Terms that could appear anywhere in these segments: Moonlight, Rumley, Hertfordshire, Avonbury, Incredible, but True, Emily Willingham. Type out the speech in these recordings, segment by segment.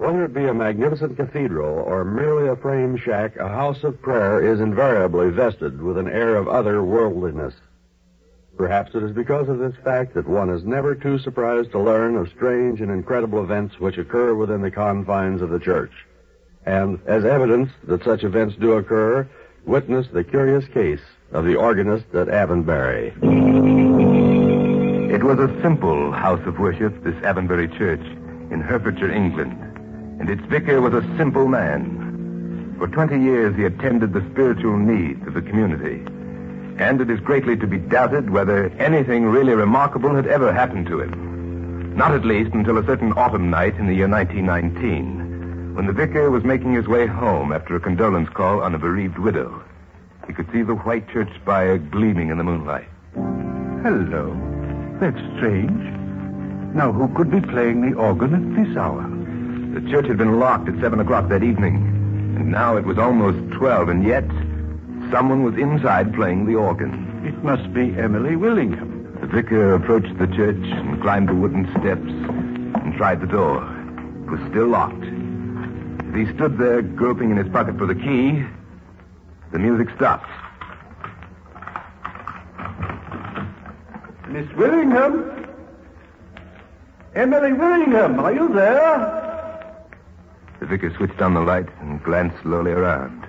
Whether it be a magnificent cathedral or merely a frame shack, a house of prayer is invariably vested with an air of otherworldliness. Perhaps it is because of this fact that one is never too surprised to learn of strange and incredible events which occur within the confines of the church. And as evidence that such events do occur, witness the curious case of the organist at Avonbury. It was a simple house of worship, this Avonbury church in Hertfordshire, England, and its vicar was a simple man. For 20 years he attended the spiritual needs of the community, and it is greatly to be doubted whether anything really remarkable had ever happened to him. Not at least until a certain autumn night in the year 1919, when the vicar was making his way home after a condolence call on a bereaved widow. He could see the white church spire gleaming in the moonlight. Hello. That's strange. Now, who could be playing the organ at this hour? The church had been locked at 7 o'clock that evening, and now it was almost 12, and yet someone was inside playing the organ. It must be Emily Willingham. The vicar approached the church and climbed the wooden steps and tried the door. It was still locked. As he stood there, groping in his pocket for the key, the music stopped. Miss Willingham? Emily Willingham, are you there? The vicar switched on the light and glanced slowly around.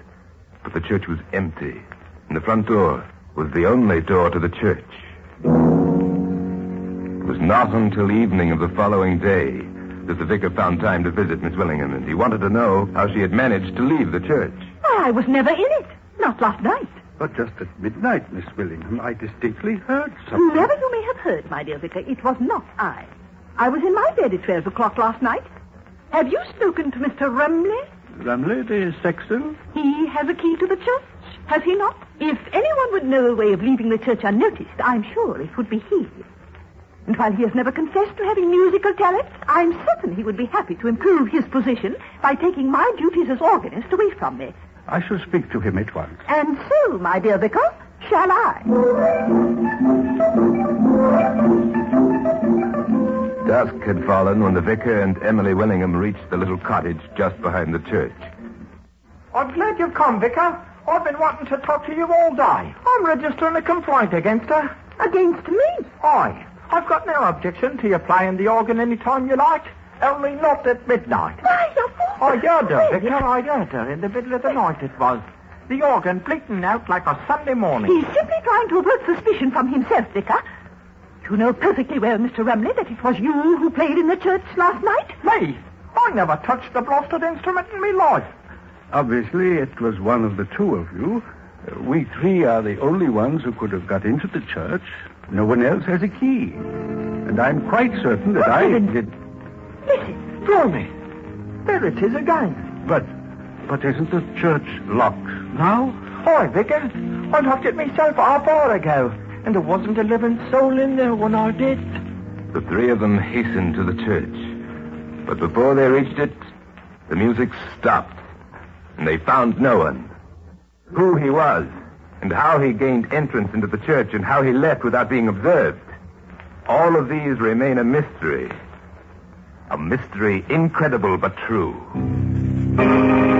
But the church was empty, and the front door was the only door to the church. It was not until evening of the following day that the vicar found time to visit Miss Willingham, and he wanted to know how she had managed to leave the church. Well, I was never in it. Not last night. But just at midnight, Miss Willingham, I distinctly heard something. Whoever you may have heard, my dear vicar, it was not I. I was in my bed at 12 o'clock last night. Have you spoken to Mr. Rumley? Rumley, the sexton? He has a key to the church, has he not? If anyone would know a way of leaving the church unnoticed, I'm sure it would be he. And while he has never confessed to having musical talent, I'm certain he would be happy to improve his position by taking my duties as organist away from me. I shall speak to him at once. And so, my dear vicar, shall I? Dusk had fallen when the vicar and Emily Willingham reached the little cottage just behind the church. I'm glad you've come, vicar. I've been wanting to talk to you all day. I'm registering a complaint against her. Against me? Aye. I've got no objection to you playing the organ any time you like. Only not at midnight. Why, of course. I heard her, vicar. I heard her in the middle of the night it was. The organ bleating out like a Sunday morning. He's simply trying to avert suspicion from himself, vicar. You know perfectly well, Mr. Rumley, that it was you who played in the church last night. Me? I never touched the blasted instrument in my life. Obviously, it was one of the two of you. We three are the only ones who could have got into the church. No one else has a key. And I'm quite certain that I did... Listen, Rumley. There it is again. But isn't the church locked now? Hi, vicar. I locked it myself half hour ago, and there wasn't a living soul in there when I did. The three of them hastened to the church, but before they reached it, the music stopped, and they found no one. Who he was, and how he gained entrance into the church, and how he left without being observed, all of these remain a mystery. A mystery incredible but true.